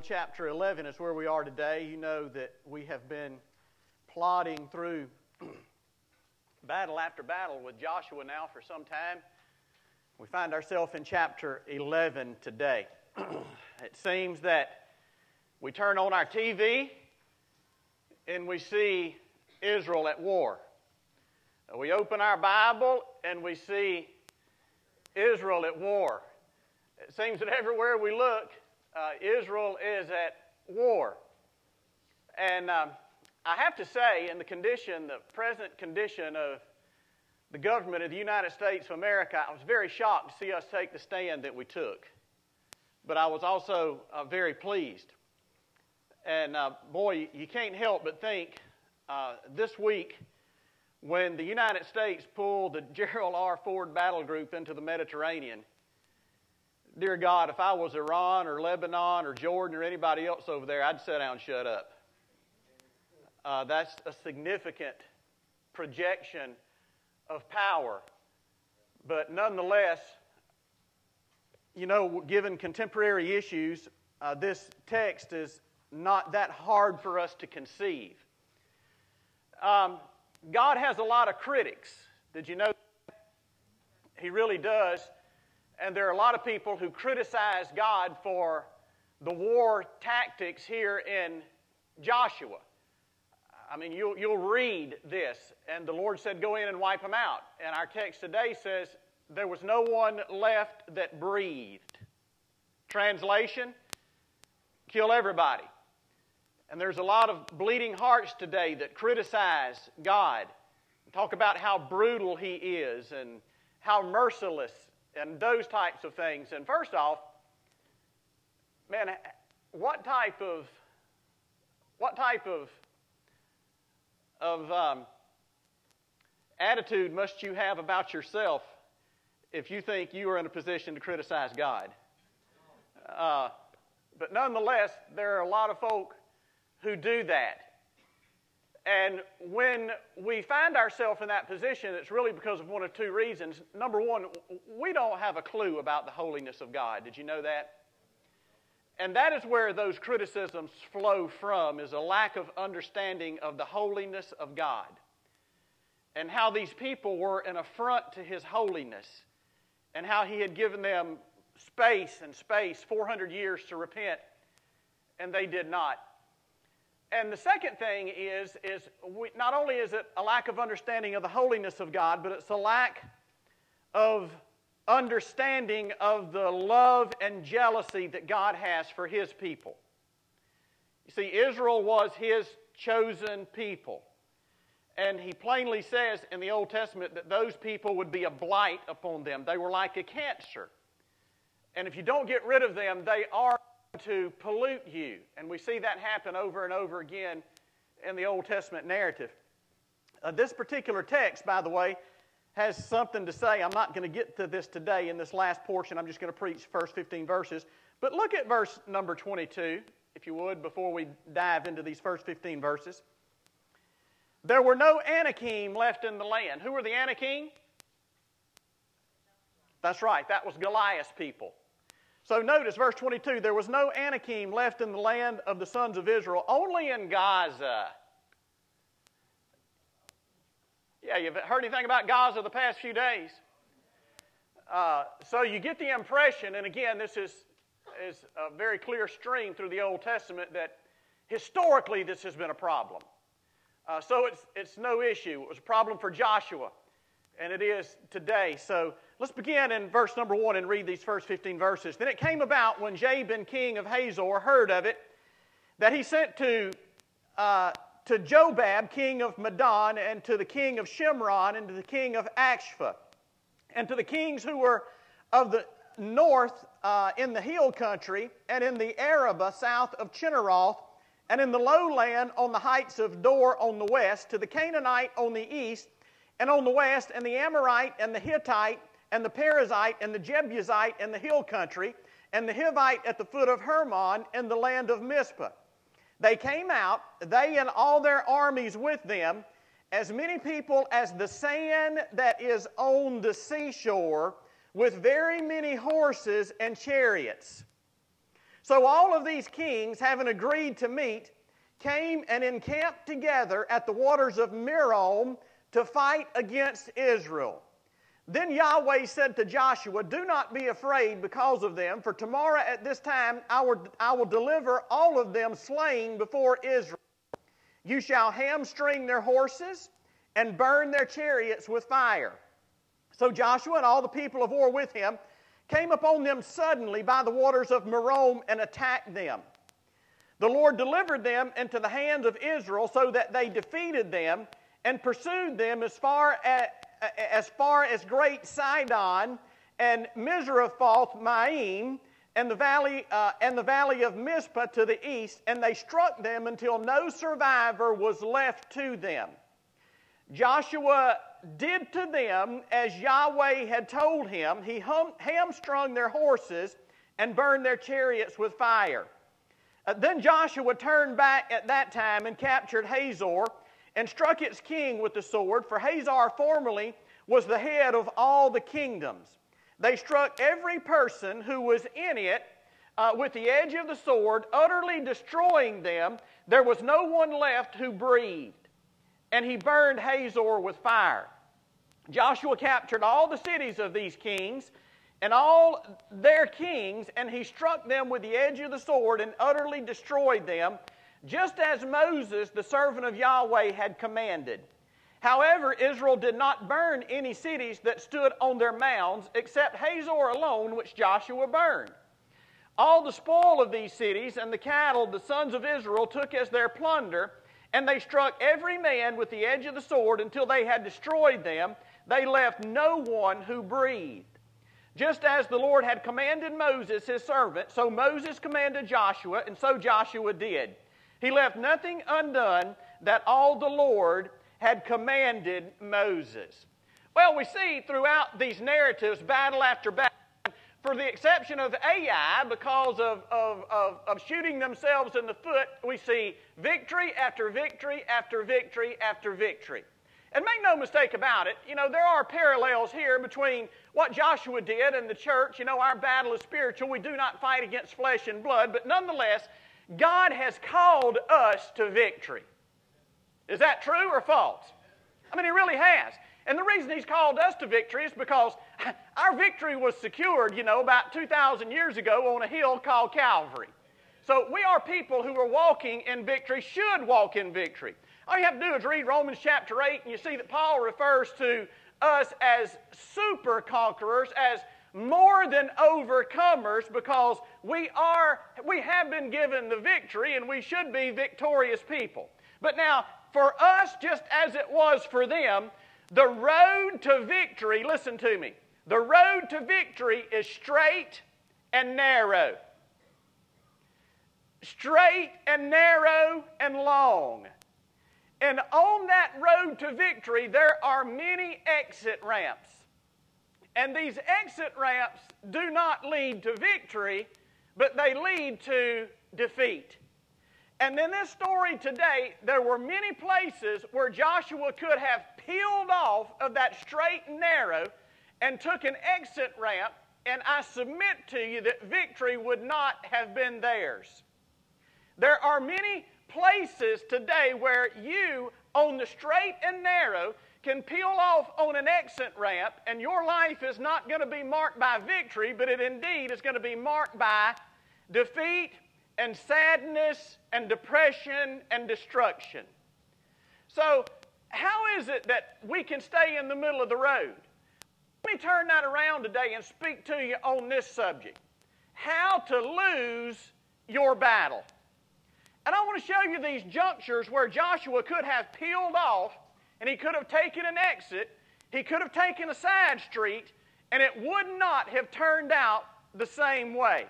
Joshua chapter 11 is where we are today. You know that we have been plodding through battle after battle with Joshua now for some time. We find ourselves in chapter 11 today. It seems that we turn on our TV and we see Israel at war. We open our Bible and we see Israel at war. It seems that everywhere we look, Israel is at war. And I have to say, in the present condition of the government of the United States of America, I was very shocked to see us take the stand that we took. But I was also very pleased. And boy, you can't help but think this week when the United States pulled the Gerald R. Ford battle group into the Mediterranean, dear God, if I was Iran or Lebanon or Jordan or anybody else over there, I'd sit down and shut up. That's a significant projection of power. But nonetheless, you know, given contemporary issues, this text is not that hard for us to conceive. God has a lot of critics. Did you know that? He really does. And there are a lot of people who criticize God for the war tactics here in Joshua. I mean, you'll read this, and the Lord said, go in and wipe them out. And our text today says, there was no one left that breathed. Translation, kill everybody. And there's a lot of bleeding hearts today that criticize God. Talk about how brutal He is and how merciless and those types of things. And first off, man, what type of attitude must you have about yourself if you think you are in a position to criticize God? But nonetheless, there are a lot of folk who do that. And when we find ourselves in that position, it's really because of one of two reasons. Number one, we don't have a clue about the holiness of God. Did you know that? And that is where those criticisms flow from, is a lack of understanding of the holiness of God and how these people were an affront to His holiness and how He had given them space, 400 years to repent, and they did not. And the second thing is not only is it a lack of understanding of the holiness of God, but it's a lack of understanding of the love and jealousy that God has for His people. You see, Israel was His chosen people. And He plainly says in the Old Testament that those people would be a blight upon them. They were like a cancer. And if you don't get rid of them, they are to pollute you. And we see that happen over and over again in the Old Testament narrative. This particular text, by the way, has something to say. I'm not going to get to this today in this last portion. I'm just going to preach the first 15 verses. But look at verse number 22, if you would, before we dive into these first 15 verses. There were no Anakim left in the land. Who were the Anakim? That's right. That was Goliath's people. So notice verse 22, there was no Anakim left in the land of the sons of Israel, only in Gaza. Yeah, you've heard anything about Gaza the past few days? So you get the impression, and again, this is a very clear stream through the Old Testament, that historically this has been a problem. So it's no issue. It was a problem for Joshua, and it is today. So let's begin in verse number 1 and read these first 15 verses. Then it came about when Jabin, king of Hazor, heard of it, that he sent to Jobab, king of Madon, and to the king of Shimron, and to the king of Achshaph, and to the kings who were of the north in the hill country, and in the Arabah south of Chinneroth, and in the lowland on the heights of Dor on the west, to the Canaanite on the east, and on the west, and the Amorite, and the Hittite, and the Perizzite, and the Jebusite, and the hill country, and the Hivite at the foot of Hermon, and the land of Mizpah. They came out, they and all their armies with them, as many people as the sand that is on the seashore, with very many horses and chariots. So all of these kings, having agreed to meet, came and encamped together at the waters of Merom to fight against Israel. Then Yahweh said to Joshua, do not be afraid because of them, for tomorrow at this time I will deliver all of them slain before Israel. You shall hamstring their horses and burn their chariots with fire. So Joshua and all the people of war with him came upon them suddenly by the waters of Merom and attacked them. The Lord delivered them into the hands of Israel so that they defeated them and pursued them as far as Great Sidon and Misrephoth-Maim and the valley of Mizpah to the east, and they struck them until no survivor was left to them. Joshua did to them as Yahweh had told him. He hamstrung their horses and burned their chariots with fire. Then Joshua turned back at that time and captured Hazor and struck its king with the sword, for Hazor formerly was the head of all the kingdoms. They struck every person who was in it with the edge of the sword, utterly destroying them. There was no one left who breathed. And he burned Hazor with fire. Joshua captured all the cities of these kings and all their kings, and he struck them with the edge of the sword and utterly destroyed them, just as Moses, the servant of Yahweh, had commanded. However, Israel did not burn any cities that stood on their mounds, except Hazor alone, which Joshua burned. All the spoil of these cities and the cattle the sons of Israel took as their plunder, and they struck every man with the edge of the sword until they had destroyed them. They left no one who breathed. Just as the Lord had commanded Moses, his servant, so Moses commanded Joshua, and so Joshua did. He left nothing undone that all the Lord had commanded Moses. Well, we see throughout these narratives, battle after battle, for the exception of Ai, because of shooting themselves in the foot, we see victory after victory after victory after victory. And make no mistake about it, you know, there are parallels here between what Joshua did and the church. You know, our battle is spiritual. We do not fight against flesh and blood, but nonetheless, God has called us to victory. Is that true or false? I mean, He really has. And the reason He's called us to victory is because our victory was secured, you know, about 2,000 years ago on a hill called Calvary. So we are people who are walking in victory, should walk in victory. All you have to do is read Romans chapter 8, and you see that Paul refers to us as super conquerors, as more than overcomers, because we have been given the victory, and we should be victorious people. But now, for us, just as it was for them, the road to victory, listen to me, the road to victory is straight and narrow. Straight and narrow and long. And on that road to victory, there are many exit ramps. And these exit ramps do not lead to victory, but they lead to defeat. And in this story today, there were many places where Joshua could have peeled off of that straight and narrow and took an exit ramp, and I submit to you that victory would not have been theirs. There are many places today where you, on the straight and narrow, can peel off on an exit ramp, and your life is not going to be marked by victory, but it indeed is going to be marked by defeat and sadness and depression and destruction. So how is it that we can stay in the middle of the road? Let me turn that around today and speak to you on this subject: how to lose your battle. And I want to show you these junctures where Joshua could have peeled off, and he could have taken an exit, he could have taken a side street, and it would not have turned out the same way.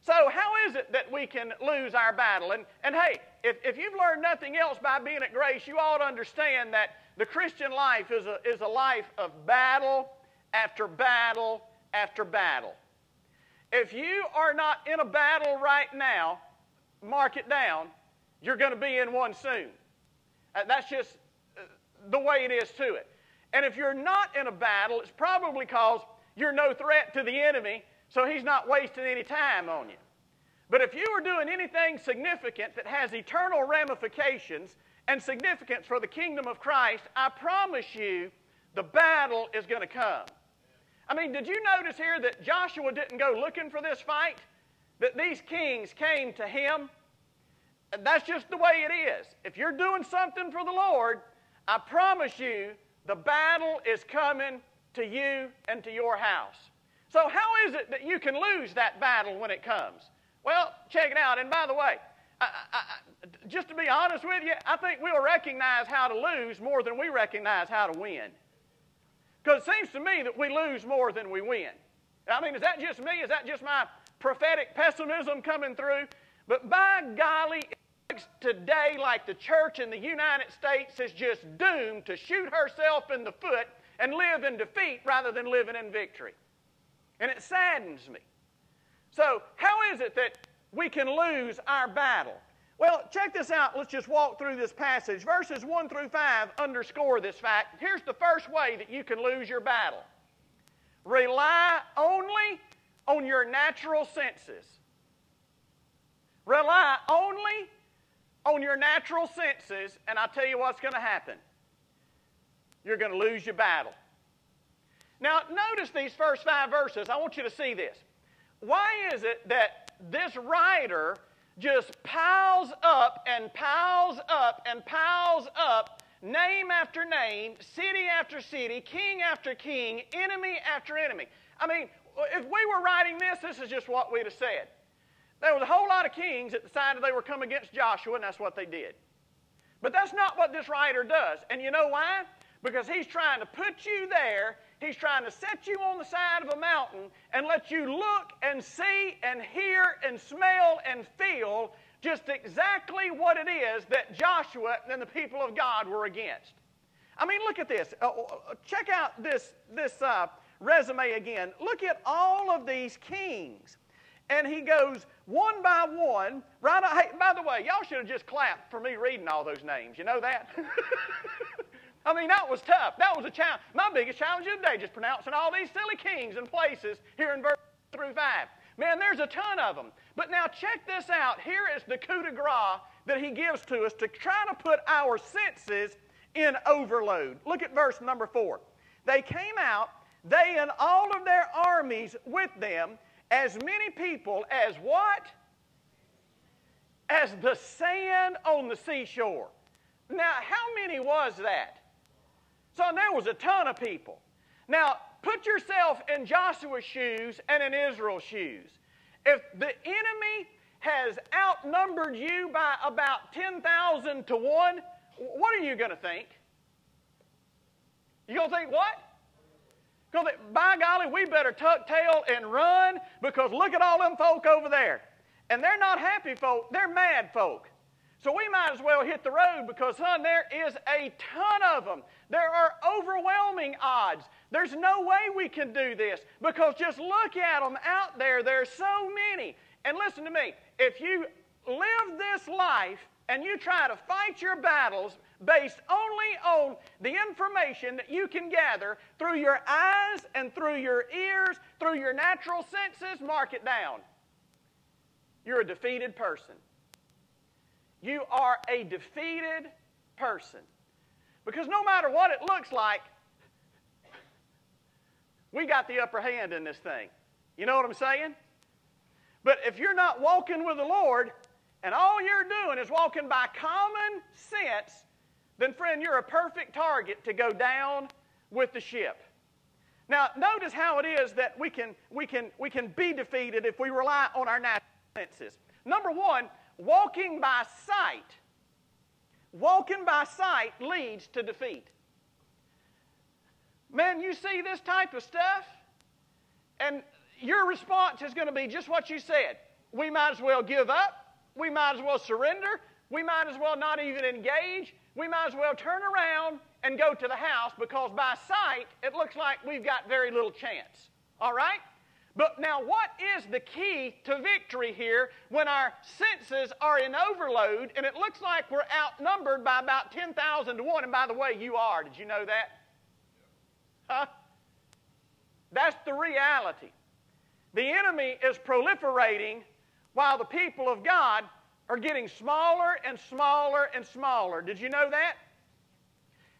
So how is it that we can lose our battle? And hey, if you've learned nothing else by being at Grace, you ought to understand that the Christian life is a life of battle after battle after battle. If you are not in a battle right now, mark it down, you're going to be in one soon. That's just the way it is to it. And if you're not in a battle, it's probably because you're no threat to the enemy, so he's not wasting any time on you. But if you are doing anything significant that has eternal ramifications and significance for the kingdom of Christ, I promise you the battle is going to come. I mean, did you notice here that Joshua didn't go looking for this fight? That these kings came to him? That's just the way it is. If you're doing something for the Lord, I promise you the battle is coming to you and to your house. So how is it that you can lose that battle when it comes? Well, check it out. And by the way, just to be honest with you, I think we'll recognize how to lose more than we recognize how to win. Because it seems to me that we lose more than we win. I mean, is that just me? Is that just my prophetic pessimism coming through? But by golly, it looks today like the church in the United States is just doomed to shoot herself in the foot and live in defeat rather than living in victory. And it saddens me. So how is it that we can lose our battle? Well, check this out. Let's just walk through this passage. Verses 1 through 5 underscore this fact. Here's the first way that you can lose your battle. Rely only on your natural senses. Rely only on your natural senses, and I'll tell you what's going to happen. You're going to lose your battle. Now, notice these first 5 verses. I want you to see this. Why is it that this writer just piles up and piles up and piles up, name after name, city after city, king after king, enemy after enemy? I mean, if we were writing this, this is just what we'd have said. There was a whole lot of kings that decided they were coming against Joshua, and that's what they did. But that's not what this writer does. And you know why? Because he's trying to put you there. He's trying to set you on the side of a mountain and let you look and see and hear and smell and feel just exactly what it is that Joshua and the people of God were against. I mean, look at this. Check out this resume again. Look at all of these kings. And he goes one by one. Right. Hey, by the way, y'all should have just clapped for me reading all those names. You know that? I mean, that was tough. That was a challenge. My biggest challenge of the day, just pronouncing all these silly kings and places here in verse 1 through 5. Man, there's a ton of them. But now check this out. Here is the coup de grace that he gives to us to try to put our senses in overload. Look at verse number 4. They came out, they and all of their armies with them, as many people as what? As the sand on the seashore. Now, how many was that? So there was a ton of people. Now, put yourself in Joshua's shoes and in Israel's shoes. If the enemy has outnumbered you by about 10,000 to 1, what are you going to think? You're going to think what? You're going to think, by golly, we better tuck tail and run because look at all them folk over there. And they're not happy folk, they're mad folk. So we might as well hit the road because, son, there is a ton of them. There are overwhelming odds. There's no way we can do this because just look at them out there. There are so many. And listen to me. If you live this life and you try to fight your battles based only on the information that you can gather through your eyes and through your ears, through your natural senses, mark it down. You're a defeated person. You are a defeated person. Because no matter what it looks like, we got the upper hand in this thing. You know what I'm saying? But if you're not walking with the Lord, and all you're doing is walking by common sense, then friend, you're a perfect target to go down with the ship. Now, notice how it is that we can be defeated if we rely on our natural senses. Number one, walking by sight. Walking by sight leads to defeat. Man, you see this type of stuff, and your response is going to be just what you said. We might as well give up. We might as well surrender. We might as well not even engage. We might as well turn around and go to the house because by sight, it looks like we've got very little chance. All right? But now what is the key to victory here when our senses are in overload and it looks like we're outnumbered by about 10,000 to 1? And by the way, you are. Did you know that? Huh? That's the reality. The enemy is proliferating while the people of God are getting smaller and smaller and smaller. Did you know that?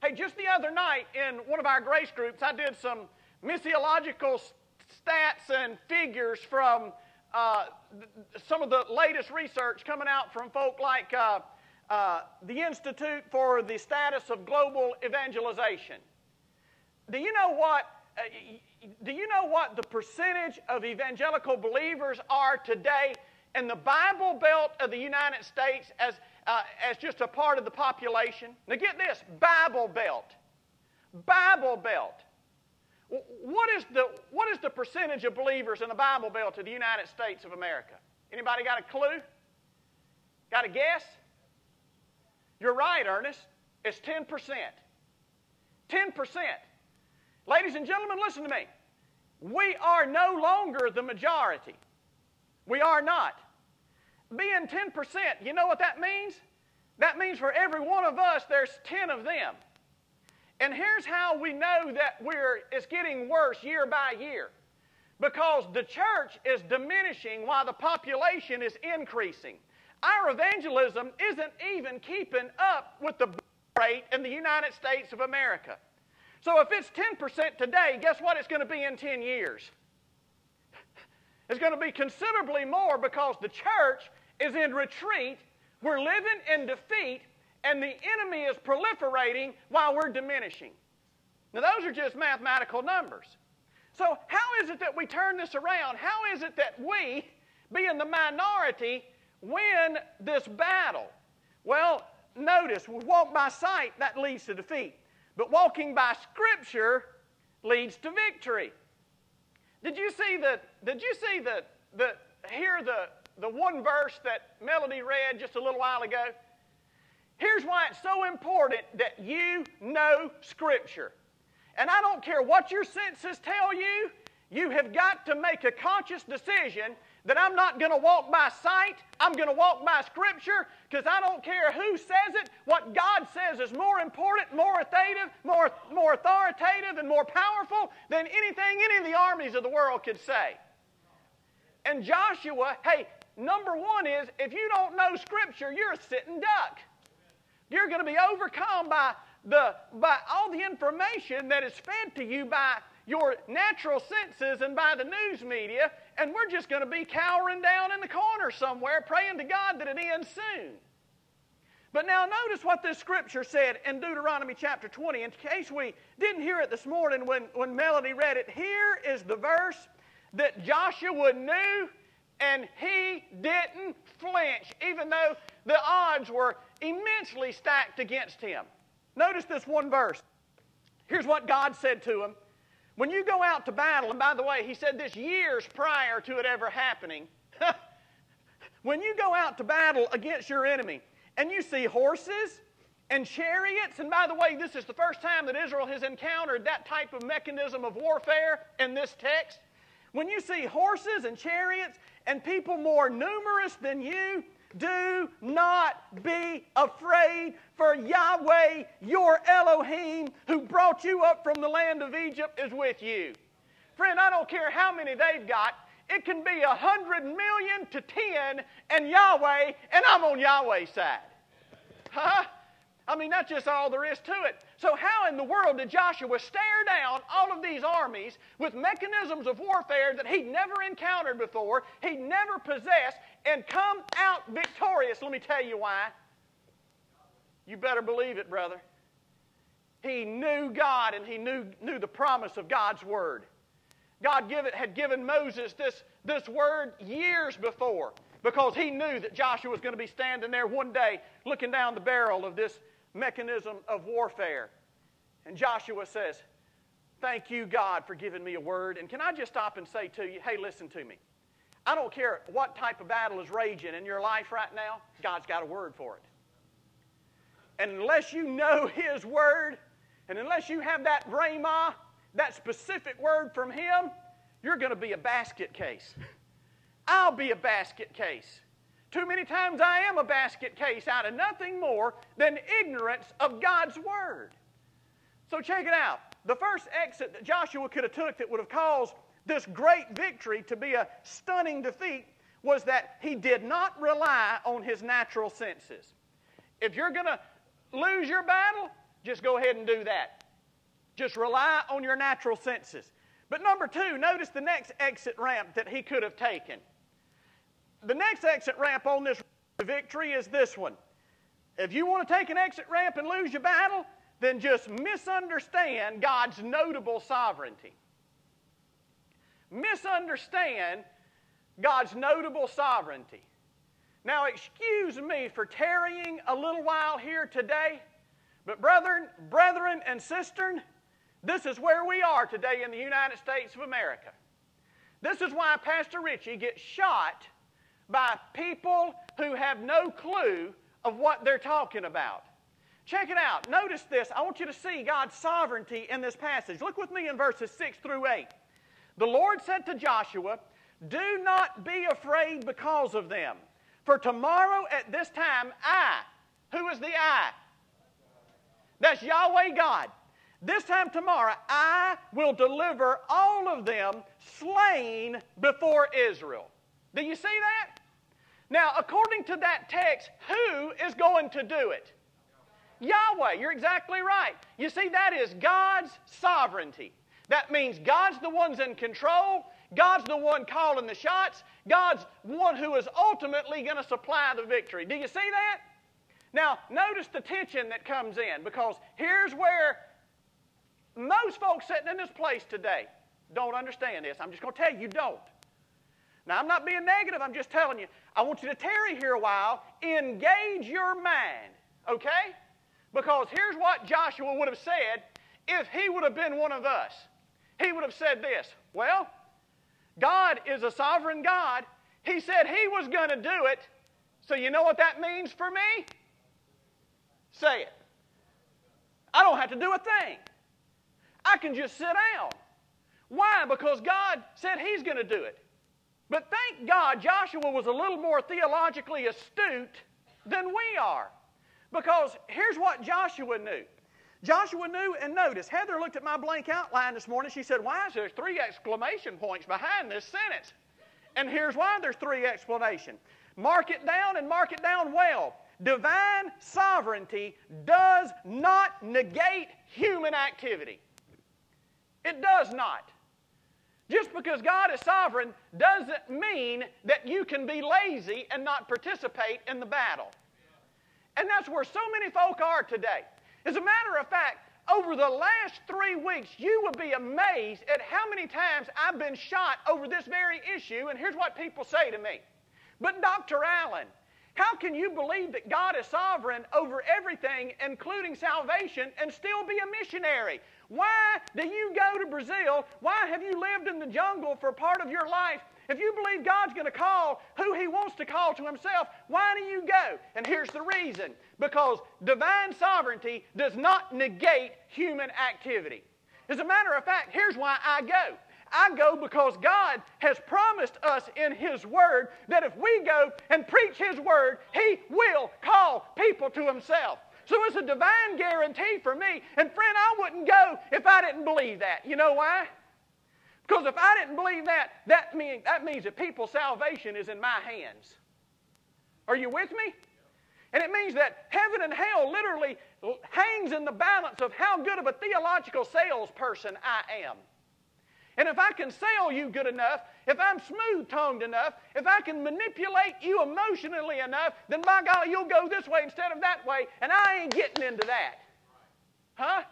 Hey, just the other night in one of our grace groups, I did some missiological stats and figures from some of the latest research coming out from folk like the Institute for the Status of Global Evangelization. Do you know what the percentage of evangelical believers are today in the Bible Belt of the United States as just a part of the population? Now get this, Bible Belt. Bible Belt. What is the percentage of believers in the Bible Belt of the United States of America? Anybody got a clue? Got a guess? You're right, Ernest. It's 10%. 10%. Ladies and gentlemen, listen to me. We are no longer the majority. We are not. Being 10%, you know what that means? That means for every one of us, there's 10 of them. And here's how we know that it's getting worse year by year. Because the church is diminishing while the population is increasing. Our evangelism isn't even keeping up with the rate in the United States of America. So if it's 10% today, guess what it's going to be in 10 years? It's going to be considerably more because the church is in retreat, we're living in defeat, and the enemy is proliferating while we're diminishing. Now those are just mathematical numbers. So how is it that we turn this around? How is it that we, being the minority, win this battle? Well, notice, we walk by sight, that leads to defeat. But walking by Scripture leads to victory. Did you hear the one verse that Melody read just a little while ago? Here's why it's so important that you know Scripture. And I don't care what your senses tell you, you have got to make a conscious decision that I'm not going to walk by sight, I'm going to walk by Scripture, because I don't care who says it. What God says is more important, more authoritative, more authoritative, and more powerful than anything any of the armies of the world could say. And Joshua, hey, number one is, if you don't know Scripture, you're a sitting duck. You're going to be overcome by all the information that is fed to you by your natural senses and by the news media, and we're just going to be cowering down in the corner somewhere praying to God that it ends soon. But now notice what this Scripture said in Deuteronomy chapter 20. In case we didn't hear it this morning when Melody read it, here is the verse that Joshua knew and he didn't flinch, even though the odds were immensely stacked against him. Notice this one verse. Here's what God said to him. When you go out to battle, and by the way, he said this years prior to it ever happening, when you go out to battle against your enemy, and you see horses and chariots, and by the way, this is the first time that Israel has encountered that type of mechanism of warfare in this text. When you see horses and chariots and people more numerous than you, do not be afraid, for Yahweh, your Elohim, who brought you up from the land of Egypt, is with you. Friend, I don't care how many they've got. It can be 100 million to 10, and Yahweh, and I'm on Yahweh's side. Huh? I mean, that's just all there is to it. So how in the world did Joshua stare down all of these armies with mechanisms of warfare that he'd never encountered before, he'd never possessed, and come out victorious? Let me tell you why. You better believe it, brother. He knew God, and he knew the promise of God's Word. God had given Moses this Word years before, because he knew that Joshua was going to be standing there one day looking down the barrel of this mechanism of warfare. And Joshua says, thank you, God, for giving me a word. And can I just stop and say to you, hey, listen to me. I don't care what type of battle is raging in your life right now, God's got a word for it. And unless you know His word, and unless you have that rhema, that specific word from Him, you're going to be a basket case. I'll be a basket case. Too many times I am a basket case out of nothing more than ignorance of God's Word. So check it out. The first exit that Joshua could have took that would have caused this great victory to be a stunning defeat was that he did not rely on his natural senses. If you're going to lose your battle, just go ahead and do that. Just rely on your natural senses. But number two, notice the next exit ramp that he could have taken. The next exit ramp on this victory is this one. If you want to take an exit ramp and lose your battle, then just misunderstand God's notable sovereignty. Misunderstand God's notable sovereignty. Now, excuse me for tarrying a little while here today, but brethren and sistern, this is where we are today in the United States of America. This is why Pastor Richie gets shot by people who have no clue of what they're talking about. Check it out. Notice this. I want you to see God's sovereignty in this passage. Look with me in verses 6 through 8. The Lord said to Joshua, "Do not be afraid because of them, for tomorrow at this time I," who is the I? That's Yahweh God. "This time tomorrow I will deliver all of them slain before Israel." Do you see that? Now, according to that text, who is going to do it? Yahweh, you're exactly right. You see, that is God's sovereignty. That means God's the one's in control. God's the one calling the shots. God's one who is ultimately going to supply the victory. Do you see that? Now, notice the tension that comes in, because here's where most folks sitting in this place today don't understand this. I'm just going to tell you, you don't. Now, I'm not being negative. I'm just telling you. I want you to tarry here a while. Engage your mind, okay? Because here's what Joshua would have said if he would have been one of us. He would have said this, well, God is a sovereign God. He said he was going to do it, so you know what that means for me? Say it. I don't have to do a thing. I can just sit down. Why? Because God said he's going to do it. But thank God Joshua was a little more theologically astute than we are. Because here's what Joshua knew. Joshua knew, and notice, Heather looked at my blank outline this morning. She said, why is there 3 exclamation points behind this sentence? And here's why there's 3 explanations. Mark it down, and mark it down well. Divine sovereignty does not negate human activity. It does not. Just because God is sovereign doesn't mean that you can be lazy and not participate in the battle. And that's where so many folk are today. As a matter of fact, over the last 3 weeks, you would be amazed at how many times I've been shot over this very issue, and here's what people say to me. But Dr. Allen, how can you believe that God is sovereign over everything, including salvation, and still be a missionary? Why do you go to Brazil? Why have you lived in the jungle for part of your life? If you believe God's going to call who he wants to call to himself, why do you go? And here's the reason. Because divine sovereignty does not negate human activity. As a matter of fact, here's why I go. I go because God has promised us in his word that if we go and preach his word, he will call people to himself. So it's a divine guarantee for me. And friend, I wouldn't go if I didn't believe that. You know why? Because if I didn't believe that means that people's salvation is in my hands. Are you with me? And it means that heaven and hell literally hangs in the balance of how good of a theological salesperson I am. And if I can sell you good enough, if I'm smooth-tongued enough, if I can manipulate you emotionally enough, then by golly, you'll go this way instead of that way, and I ain't getting into that. Huh?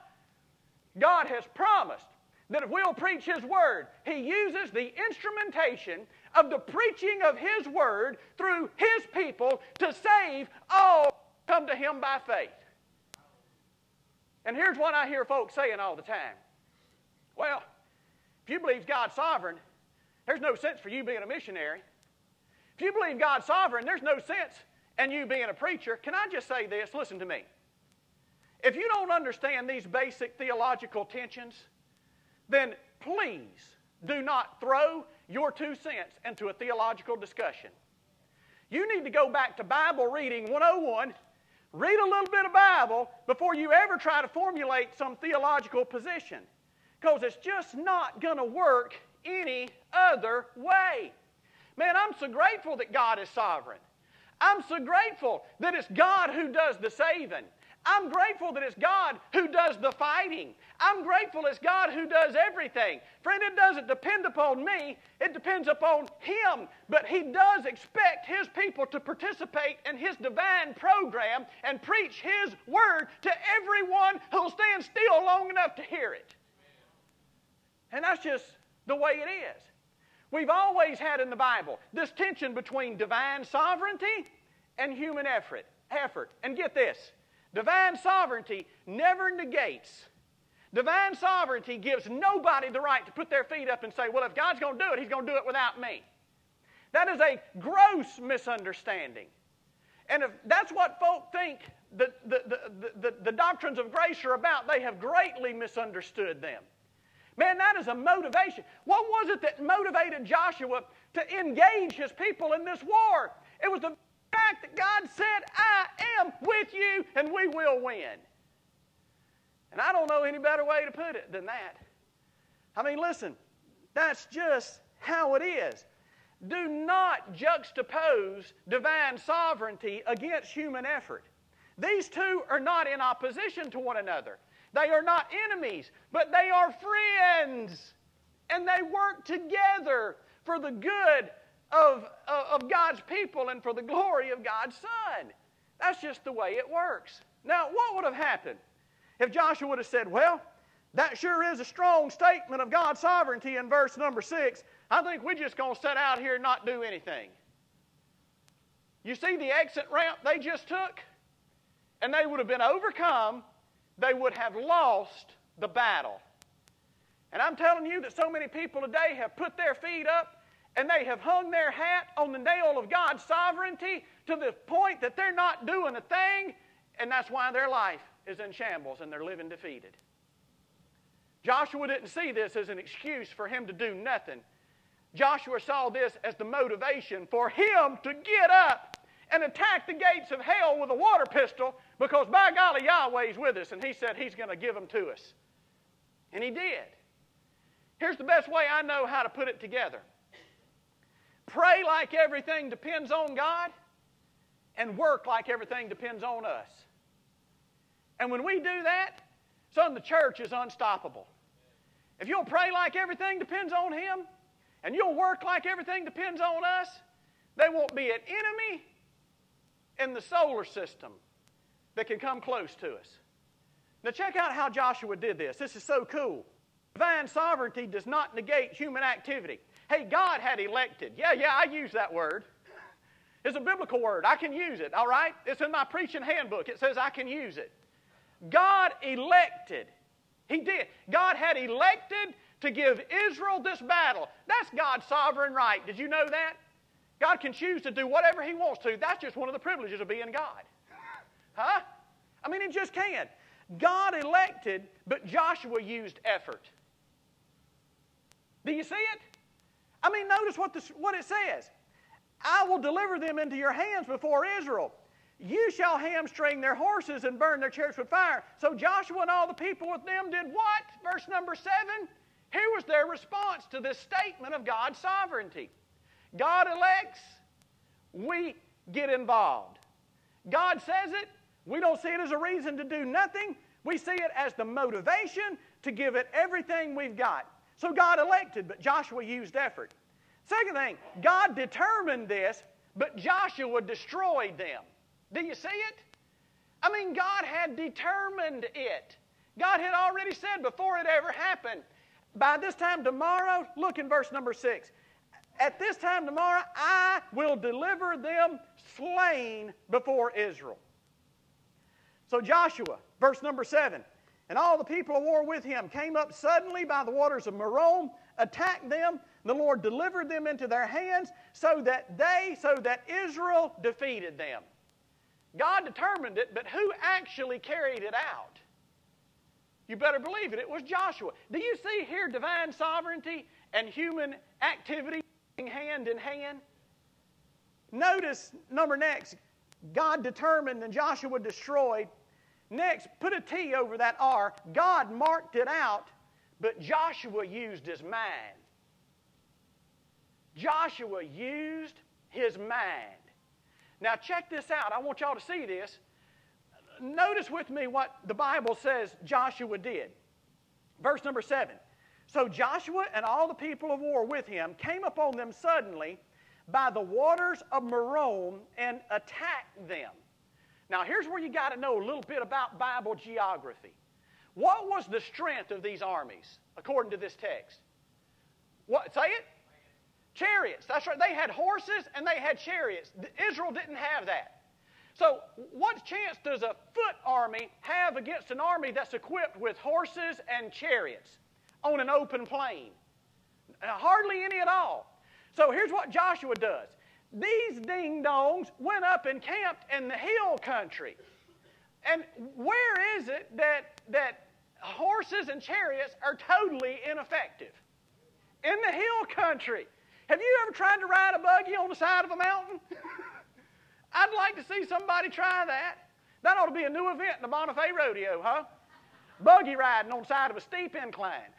God has promised that if we'll preach his word, he uses the instrumentation of the preaching of his word through his people to save all who come to him by faith. And here's what I hear folks saying all the time. Well, if you believe God's sovereign, there's no sense for you being a missionary. If you believe God's sovereign, there's no sense in you being a preacher. Can I just say this? Listen to me. If you don't understand these basic theological tensions, then please do not throw your 2 cents into a theological discussion. You need to go back to Bible Reading 101, read a little bit of Bible before you ever try to formulate some theological position, because it's just not going to work any other way. Man, I'm so grateful that God is sovereign. I'm so grateful that it's God who does the saving. I'm grateful that it's God who does the fighting. I'm grateful it's God who does everything. Friend, it doesn't depend upon me. It depends upon Him. But He does expect His people to participate in His divine program and preach His Word to everyone who'll stand still long enough to hear it. And that's just the way it is. We've always had in the Bible this tension between divine sovereignty and human effort. And get this. Divine sovereignty never negates. Divine sovereignty gives nobody the right to put their feet up and say, well, if God's going to do it, He's going to do it without me. That is a gross misunderstanding. And if that's what folk think the doctrines of grace are about, they have greatly misunderstood them. Man, that is a motivation. What was it that motivated Joshua to engage his people in this war? It was the fact that God said, I am with you and we will win. And I don't know any better way to put it than that. I mean, listen, that's just how it is. Do not juxtapose divine sovereignty against human effort. These two are not in opposition to one another. They are not enemies, but they are friends. And they work together for the good of God's people and for the glory of God's Son. That's just the way it works. Now, what would have happened if Joshua would have said, well, that sure is a strong statement of God's sovereignty in verse number 6. I think we're just going to sit out here and not do anything. You see the exit ramp they just took? And they would have been overcome. They would have lost the battle. And I'm telling you that so many people today have put their feet up and they have hung their hat on the nail of God's sovereignty to the point that they're not doing a thing, and that's why their life is in shambles and they're living defeated. Joshua didn't see this as an excuse for him to do nothing. Joshua saw this as the motivation for him to get up and attack the gates of hell with a water pistol, because by golly, Yahweh's with us, and He said He's going to give them to us. And He did. Here's the best way I know how to put it together. Pray like everything depends on God, and work like everything depends on us. And when we do that, son, the church is unstoppable. If you'll pray like everything depends on Him, and you'll work like everything depends on us, there won't be an enemy in the solar system that can come close to us. Now check out how Joshua did this. This is so cool. Divine sovereignty does not negate human activity. Hey, God had elected. Yeah, I use that word. It's a biblical word. I can use it, all right? It's in my preaching handbook. It says I can use it. God elected. He did. God had elected to give Israel this battle. That's God's sovereign right. Did you know that? God can choose to do whatever He wants to. That's just one of the privileges of being God. Huh? I mean, it just can. God elected, but Joshua used effort. Do you see it? I mean, notice what it says. I will deliver them into your hands before Israel. You shall hamstring their horses and burn their chariots with fire. So Joshua and all the people with them did what? Verse number 7. Here was their response to this statement of God's sovereignty. God elects, we get involved. God says it, we don't see it as a reason to do nothing. We see it as the motivation to give it everything we've got. So God elected, but Joshua used effort. Second thing, God determined this, but Joshua destroyed them. Do you see it? I mean, God had determined it. God had already said before it ever happened, by this time tomorrow, look in verse number 6. At this time tomorrow, I will deliver them slain before Israel. So Joshua, verse number 7. And all the people of war with him came up suddenly by the waters of Merom, attacked them. The Lord delivered them into their hands so that Israel defeated them. God determined it, but who actually carried it out? You better believe it. It was Joshua. Do you see here divine sovereignty and human activity hand in hand? Notice number next, God determined and Joshua destroyed. Next, put a T over that R. God marked it out, but Joshua used his mind. Joshua used his mind. Now check this out. I want y'all to see this. Notice with me what the Bible says Joshua did. Verse number 7. So Joshua and all the people of war with him came upon them suddenly by the waters of Merom and attacked them. Now here's where you got to know a little bit about Bible geography. What was the strength of these armies according to this text? What? Say it? Chariots. That's right. They had horses and they had chariots. Israel didn't have that. So what chance does a foot army have against an army that's equipped with horses and chariots on an open plain? Hardly any at all. So here's what Joshua does. These ding-dongs went up and camped in the hill country. And where is it that horses and chariots are totally ineffective? In the hill country. Have you ever tried to ride a buggy on the side of a mountain? I'd like to see somebody try that. That ought to be a new event in the Bonifay Rodeo, huh? Buggy riding on the side of a steep incline.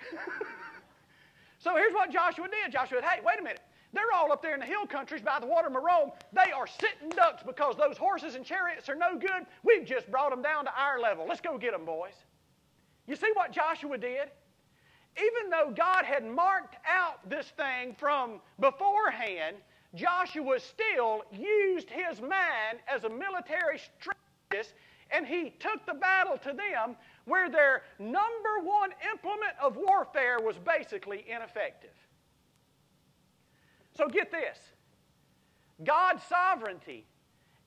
So here's what Joshua did. Joshua said, hey, wait a minute. They're all up there in the hill countries by the water of Merom. They are sitting ducks because those horses and chariots are no good. We've just brought them down to our level. Let's go get them, boys. You see what Joshua did? Even though God had marked out this thing from beforehand, Joshua still used his mind as a military strategist, and he took the battle to them where their number one implement of warfare was basically ineffective. So get this. God's sovereignty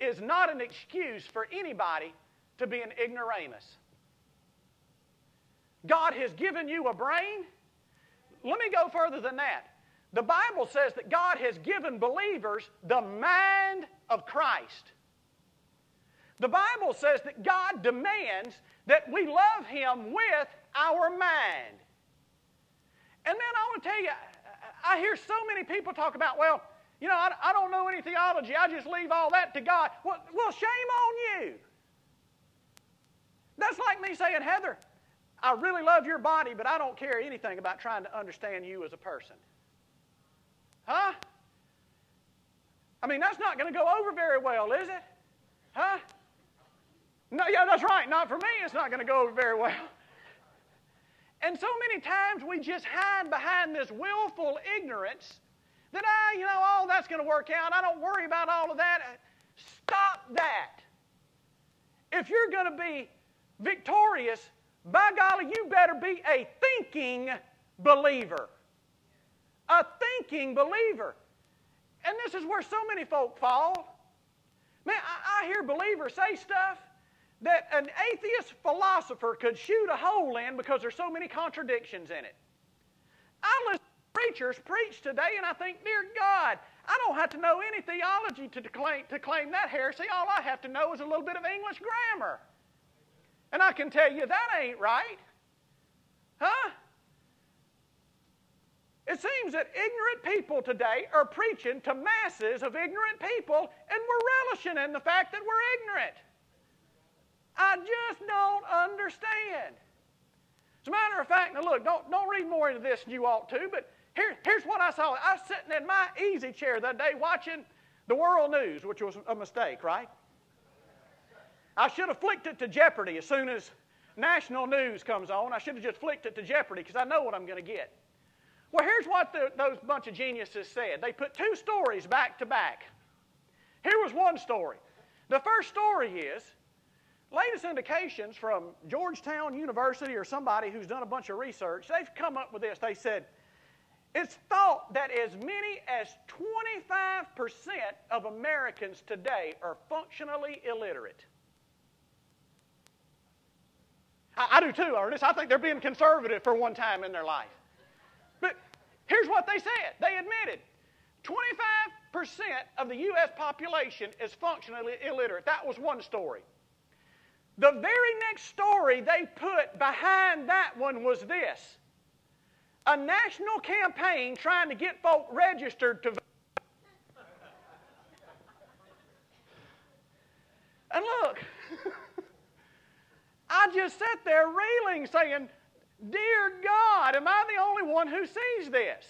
is not an excuse for anybody to be an ignoramus. God has given you a brain. Let me go further than that. The Bible says that God has given believers the mind of Christ. The Bible says that God demands that we love Him with our mind. And then I want to tell you, I hear so many people talk about, well, you know, I don't know any theology. I just leave all that to God. Well, shame on you. That's like me saying, Heather, I really love your body, but I don't care anything about trying to understand you as a person. Huh? I mean, that's not going to go over very well, is it? Huh? No, yeah, that's right. Not for me. It's not going to go over very well. And so many times we just hide behind this willful ignorance that, all that's going to work out. I don't worry about all of that. Stop that. If you're going to be victorious, by golly, you better be a thinking believer. A thinking believer. And this is where so many folk fall. Man, I hear believers say stuff that an atheist philosopher could shoot a hole in because there's so many contradictions in it. I listen to preachers preach today and I think, dear God, I don't have to know any theology to claim that heresy. All I have to know is a little bit of English grammar. And I can tell you that ain't right. Huh? It seems that ignorant people today are preaching to masses of ignorant people, and we're relishing in the fact that we're ignorant. I just don't understand. As a matter of fact, now look, don't read more into this than you ought to, but here's what I saw. I was sitting in my easy chair the other day watching the world news, which was a mistake, right? I should have flicked it to Jeopardy as soon as national news comes on. I should have just flicked it to Jeopardy because I know what I'm going to get. Well, here's what those bunch of geniuses said. They put two stories back to back. Here was one story. The first story is, latest indications from Georgetown University or somebody who's done a bunch of research, they've come up with this. They said, it's thought that as many as 25% of Americans today are functionally illiterate. I do too, Ernest. I think they're being conservative for one time in their life. But here's what they said. They admitted 25% of the U.S. population is functionally illiterate. That was one story. The very next story they put behind that one was this. A national campaign trying to get folk registered to vote. And look, I just sat there reeling saying, dear God, am I the only one who sees this?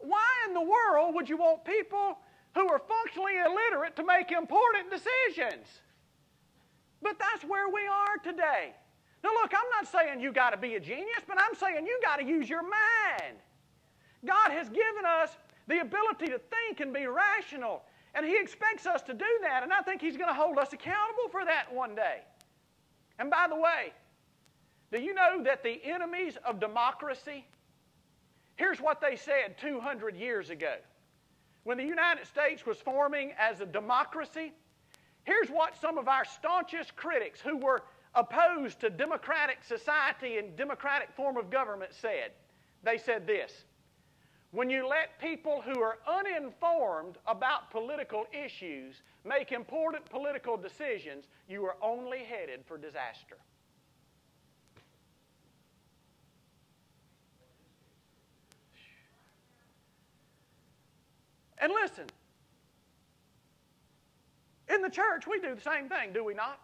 Why in the world would you want people who are functionally illiterate to make important decisions? But that's where we are today. Now look, I'm not saying you got to be a genius, but I'm saying you got to use your mind. God has given us the ability to think and be rational, and He expects us to do that, and I think He's going to hold us accountable for that one day. And by the way, do you know that the enemies of democracy, here's what they said 200 years ago. When the United States was forming as a democracy, here's what some of our staunchest critics who were opposed to democratic society and democratic form of government said. They said this: when you let people who are uninformed about political issues make important political decisions, you are only headed for disaster. And listen, in the church we do the same thing, do we not?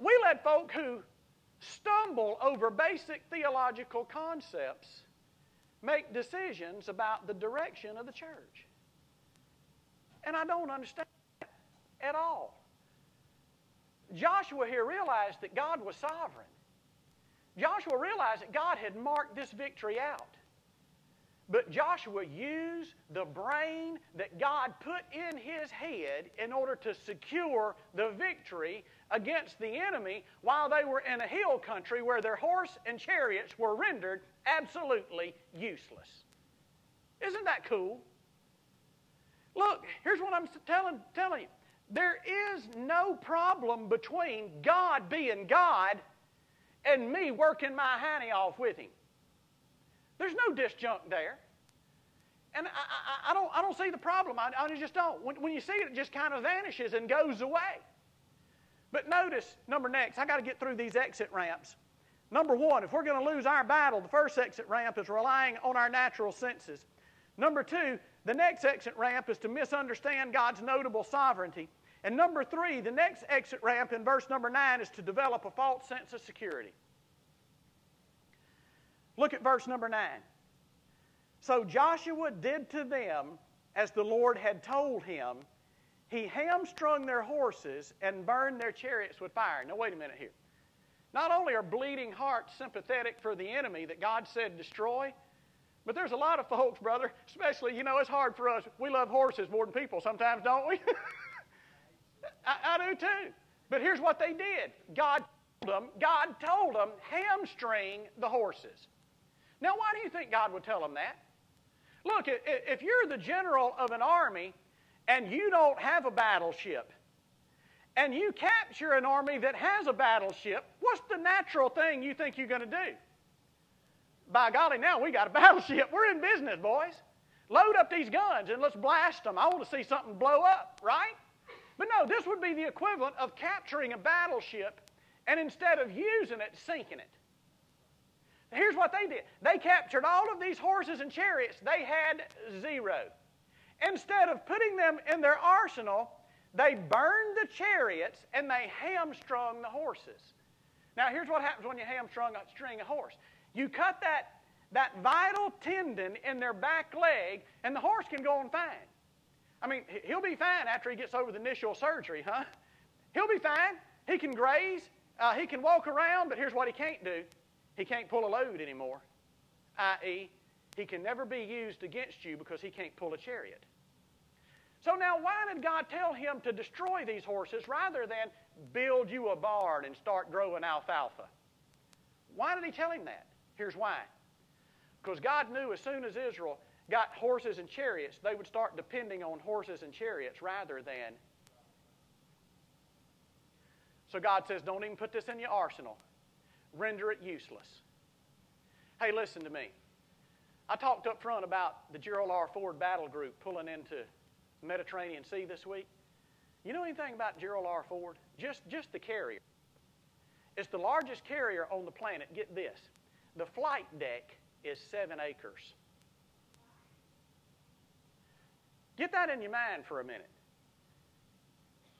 We let folk who stumble over basic theological concepts make decisions about the direction of the church. And I don't understand that at all. Joshua here realized that God was sovereign. Joshua realized that God had marked this victory out. But Joshua used the brain that God put in his head in order to secure the victory against the enemy while they were in a hill country where their horse and chariots were rendered absolutely useless. Isn't that cool? Look, here's what I'm telling you. There is no problem between God being God and me working my hiney off with Him. There's no disjunct there. And I don't see the problem. I just don't. When you see it, it just kind of vanishes and goes away. But notice, next, I got to get through these exit ramps. Number one, if we're going to lose our battle, the first exit ramp is relying on our natural senses. Number two, the next exit ramp is to misunderstand God's notable sovereignty. And number three, the next exit ramp in verse number 9 is to develop a false sense of security. Look at verse number 9. So Joshua did to them as the Lord had told him. He hamstrung their horses and burned their chariots with fire. Now wait a minute here. Not only are bleeding hearts sympathetic for the enemy that God said destroy, but there's a lot of folks, brother, especially, you know, it's hard for us. We love horses more than people sometimes, don't we? I do too. But here's what they did. God told them, hamstring the horses. Now, why do you think God would tell them that? Look, if you're the general of an army and you don't have a battleship, and you capture an army that has a battleship, what's the natural thing you think you're going to do? By golly, now we got a battleship. We're in business, boys. Load up these guns and let's blast them. I want to see something blow up, right? But no, this would be the equivalent of capturing a battleship and instead of using it, sinking it. Here's what they did. They captured all of these horses and chariots. They had zero. Instead of putting them in their arsenal, they burned the chariots and they hamstrung the horses. Now, here's what happens when you hamstring a horse. You cut that vital tendon in their back leg, and the horse can go on fine. I mean, he'll be fine after he gets over the initial surgery, huh? He'll be fine. He can graze. He can walk around, but here's what he can't do. He can't pull a load anymore, i.e., he can never be used against you because he can't pull a chariot. So now why did God tell him to destroy these horses rather than build you a barn and start growing alfalfa? Why did He tell him that? Here's why. Because God knew as soon as Israel got horses and chariots, they would start depending on horses and chariots rather than. So God says, don't even put this in your arsenal. Render it useless. Hey, listen to me. I talked up front about the Gerald R. Ford battle group pulling into the Mediterranean Sea this week. You know anything about Gerald R. Ford? Just the carrier. It's the largest carrier on the planet. Get this. The flight deck is 7 acres. Get that in your mind for a minute.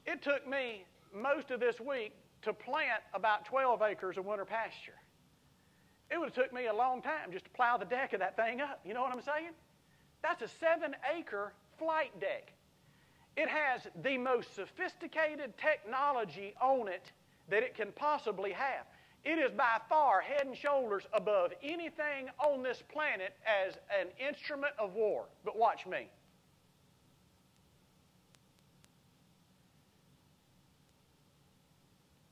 It took me most of this week to plant about 12 acres of winter pasture. It would have took me a long time just to plow the deck of that thing up. You know what I'm saying? That's a 7-acre flight deck. It has the most sophisticated technology on it that it can possibly have. It is by far head and shoulders above anything on this planet as an instrument of war. But watch me.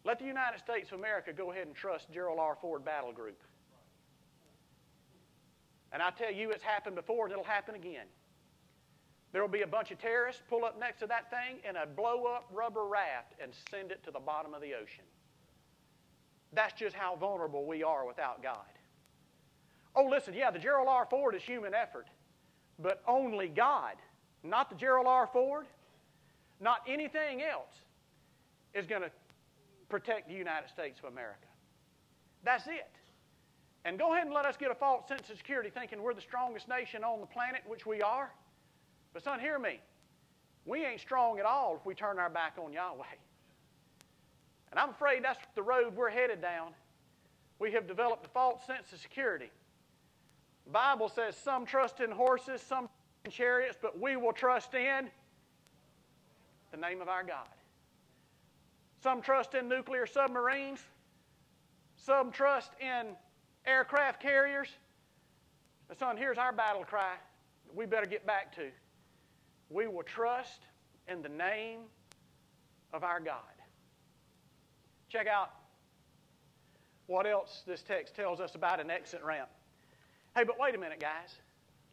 Let the United States of America go ahead and trust Gerald R. Ford Battle Group. And I tell you, it's happened before and it'll happen again. There will be a bunch of terrorists pull up next to that thing in a blow-up rubber raft and send it to the bottom of the ocean. That's just how vulnerable we are without God. Oh, listen, yeah, the Gerald R. Ford is human effort, but only God, not the Gerald R. Ford, not anything else, is going to protect the United States of America. That's it. And go ahead and let us get a false sense of security thinking we're the strongest nation on the planet, which we are. But son, hear me. We ain't strong at all if we turn our back on Yahweh. And I'm afraid that's the road we're headed down. We have developed a false sense of security. The Bible says some trust in horses, some in chariots, but we will trust in the name of our God. Some trust in nuclear submarines. Some trust in aircraft carriers. But son, here's our battle cry that we better get back to. We will trust in the name of our God. Check out what else this text tells us about an exit ramp. Hey, but wait a minute, guys.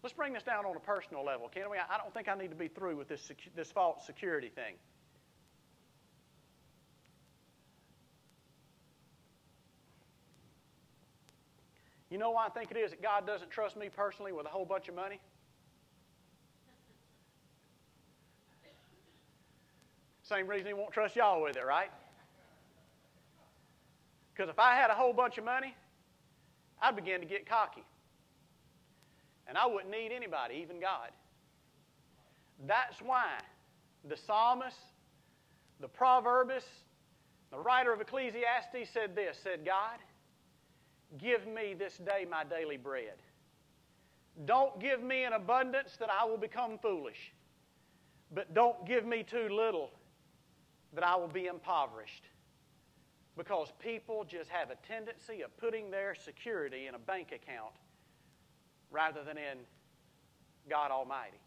Let's bring this down on a personal level, can't we? I don't think I need to be through with this false security thing. You know why I think it is that God doesn't trust me personally with a whole bunch of money? Same reason he won't trust y'all with it, right? Because if I had a whole bunch of money, I'd begin to get cocky. And I wouldn't need anybody, even God. That's why the psalmist, the proverbist, the writer of Ecclesiastes said this, said, God, give me this day my daily bread. Don't give me an abundance that I will become foolish, but don't give me too little that I will be impoverished. Because people just have a tendency of putting their security in a bank account rather than in God Almighty.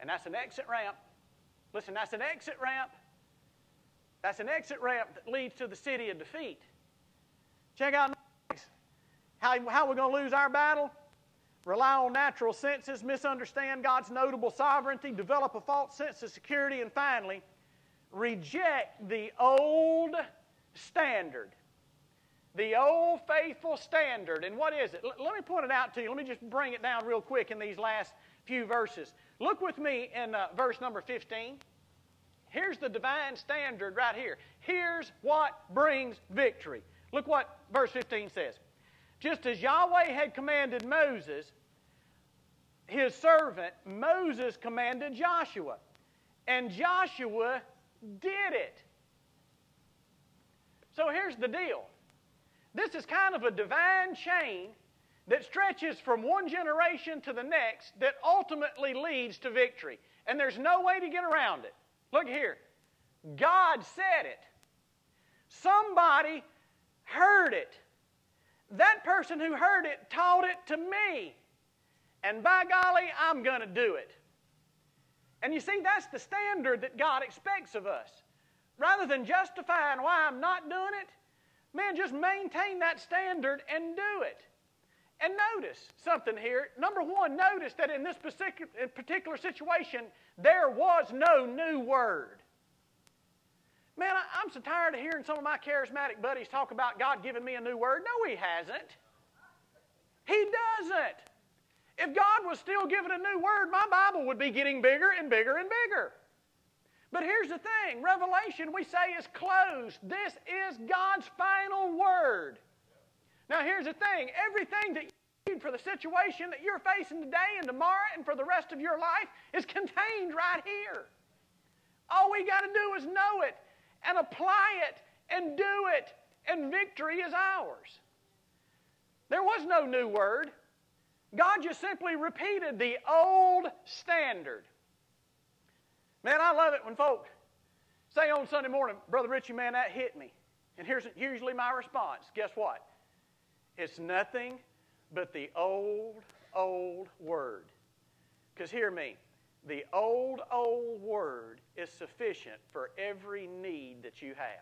And that's an exit ramp. Listen, that's an exit ramp. That's an exit ramp that leads to the city of defeat. Check out how we're going to lose our battle. Rely on natural senses, misunderstand God's notable sovereignty, develop a false sense of security, and finally, reject the old standard. The old faithful standard. And what is it? Let me point it out to you. Let me just bring it down real quick in these last few verses. Look with me in verse number 15. Here's the divine standard right here. Here's what brings victory. Look what verse 15 says. Just as Yahweh had commanded Moses, his servant, Moses commanded Joshua. And Joshua did it. So here's the deal. This is kind of a divine chain that stretches from one generation to the next that ultimately leads to victory. And there's no way to get around it. Look here. God said it. Somebody heard it. That person who heard it taught it to me. And by golly, I'm going to do it. And you see, that's the standard that God expects of us. Rather than justifying why I'm not doing it, man, just maintain that standard and do it. And notice something here. Number one, notice that in this particular situation, there was no new word. Man, I'm so tired of hearing some of my charismatic buddies talk about God giving me a new word. No, He hasn't. He doesn't. If God was still giving a new word, my Bible would be getting bigger and bigger and bigger. But here's the thing. Revelation, we say, is closed. This is God's final word. Now, here's the thing. Everything that you need for the situation that you're facing today and tomorrow and for the rest of your life is contained right here. All we got to do is know it and apply it and do it, and victory is ours. There was no new word. God just simply repeated the old standard. Man, I love it when folk say on Sunday morning, Brother Richie, man, that hit me. And here's usually my response. Guess what? It's nothing but the old word. Because hear me, the old word is sufficient for every need that you have.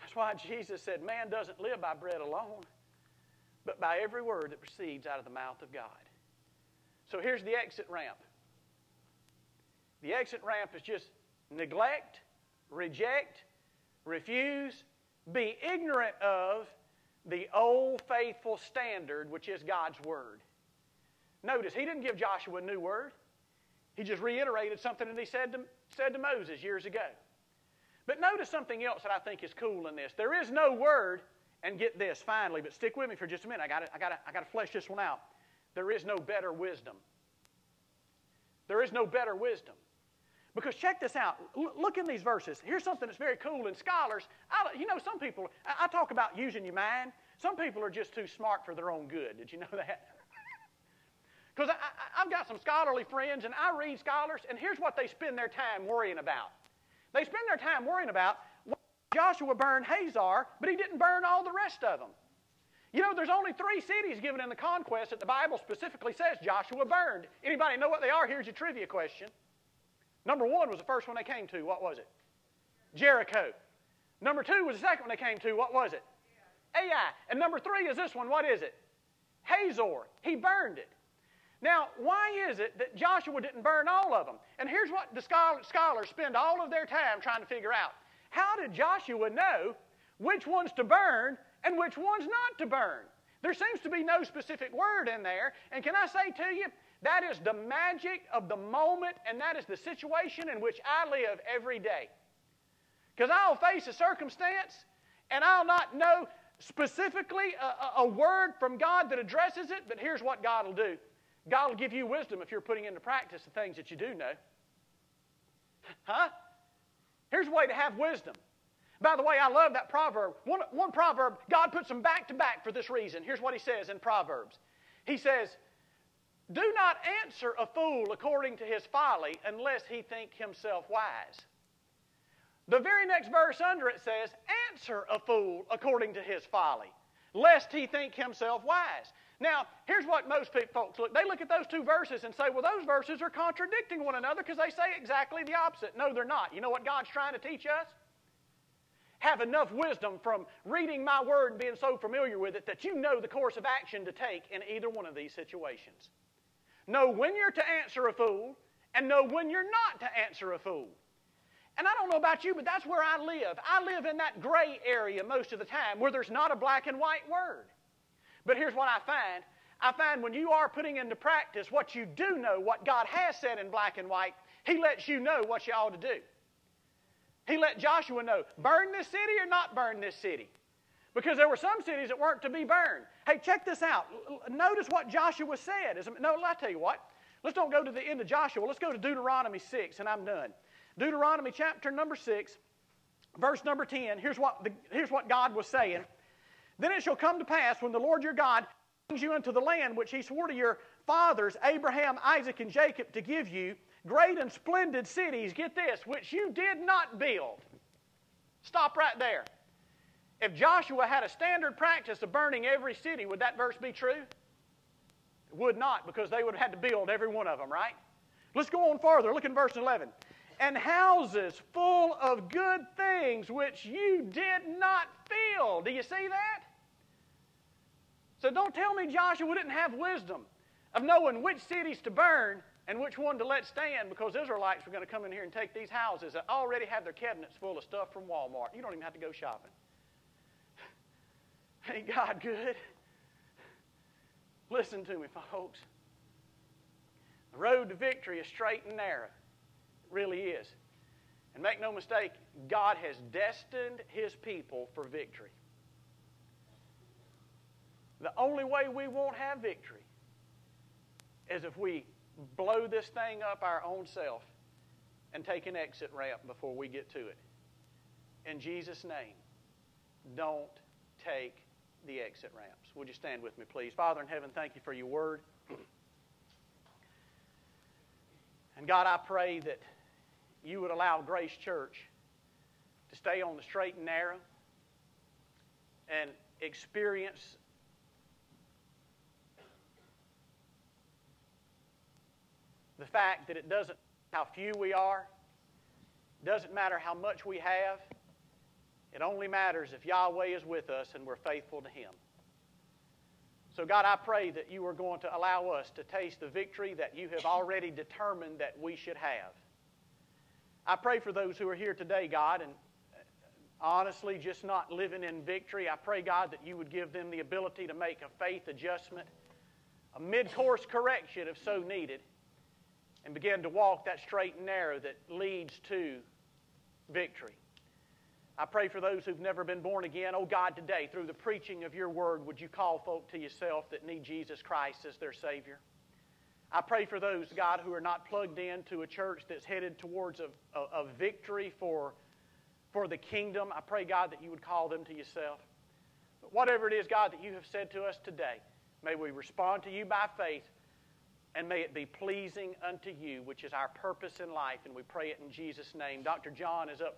That's why Jesus said, man doesn't live by bread alone, but by every word that proceeds out of the mouth of God. So here's the exit ramp. The exit ramp is just neglect, reject, refuse, be ignorant of the old faithful standard, which is God's word. Notice, he didn't give Joshua a new word. He just reiterated something that he said to Moses years ago. But notice something else that I think is cool in this. There is no word, and get this finally, but stick with me for just a minute. I gotta flesh this one out. There is no better wisdom. There is no better wisdom. Because check this out. Look in these verses. Here's something that's very cool. And scholars, some people, I talk about using your mind. Some people are just too smart for their own good. Did you know that? Because I've got some scholarly friends, and I read scholars, and here's what they spend their time worrying about. They spend their time worrying about, well, Joshua burned Hazor, but he didn't burn all the rest of them. You know, there's only 3 cities given in the conquest that the Bible specifically says Joshua burned. Anybody know what they are? Here's your trivia question. Number 1 was the first one they came to. What was it? Jericho. Number 2 was the second one they came to. What was it? Ai. And number 3 is this one. What is it? Hazor. He burned it. Now, why is it that Joshua didn't burn all of them? And here's what the scholars spend all of their time trying to figure out. How did Joshua know which ones to burn and which ones not to burn? There seems to be no specific word in there. And can I say to you, that is the magic of the moment, and that is the situation in which I live every day. Because I'll face a circumstance, and I'll not know specifically a word from God that addresses it, but here's what God will do. God will give you wisdom if you're putting into practice the things that you do know. Huh? Here's a way to have wisdom. By the way, I love that proverb. One proverb, God puts them back to back for this reason. Here's what he says in Proverbs. He says, do not answer a fool according to his folly unless he think himself wise. The very next verse under it says, answer a fool according to his folly, lest he think himself wise. Now, here's what most folks look. They look at those 2 verses and say, well, those verses are contradicting one another because they say exactly the opposite. No, they're not. You know what God's trying to teach us? Have enough wisdom from reading my word and being so familiar with it that you know the course of action to take in either one of these situations. Know when you're to answer a fool and know when you're not to answer a fool. And I don't know about you, but that's where I live. I live in that gray area most of the time where there's not a black and white word. But here's what I find. I find when you are putting into practice what you do know, what God has said in black and white, he lets you know what you ought to do. He let Joshua know, burn this city or not burn this city. Because there were some cities that weren't to be burned. Hey, check this out. Notice what Joshua said. No, I'll tell you what. Let's don't go to the end of Joshua. Let's go to Deuteronomy 6, and I'm done. Deuteronomy chapter number 6, verse number 10. Here's what God was saying. Then it shall come to pass when the Lord your God brings you into the land which he swore to your fathers, Abraham, Isaac, and Jacob, to give you great and splendid cities, get this, which you did not build. Stop right there. If Joshua had a standard practice of burning every city, would that verse be true? It would not, because they would have had to build every one of them, right? Let's go on farther. Look in verse 11. And houses full of good things which you did not fill. Do you see that? So don't tell me Joshua didn't have wisdom of knowing which cities to burn and which one to let stand, because Israelites were going to come in here and take these houses that already have their cabinets full of stuff from Walmart. You don't even have to go shopping. Ain't God good? Listen to me, folks. The road to victory is straight and narrow. It really is. And make no mistake, God has destined his people for victory. The only way we won't have victory is if we blow this thing up our own self and take an exit ramp before we get to it. In Jesus' name, don't take the exit ramps. Would you stand with me, please? Father in heaven, thank you for your word. And God, I pray that you would allow Grace Church to stay on the straight and narrow and experience the fact that it doesn't matter how few we are, doesn't matter how much we have, it only matters if Yahweh is with us and we're faithful to Him. So God, I pray that you are going to allow us to taste the victory that you have already determined that we should have. I pray for those who are here today, God, and honestly just not living in victory. I pray, God, that you would give them the ability to make a faith adjustment, a mid-course correction if so needed, and begin to walk that straight and narrow that leads to victory. I pray for those who've never been born again. Oh God, today, through the preaching of your word, would you call folk to yourself that need Jesus Christ as their Savior? I pray for those, God, who are not plugged into a church that's headed towards a victory for the kingdom. I pray, God, that you would call them to yourself. But whatever it is, God, that you have said to us today, may we respond to you by faith, and may it be pleasing unto you, which is our purpose in life, and we pray it in Jesus' name. Dr. John is up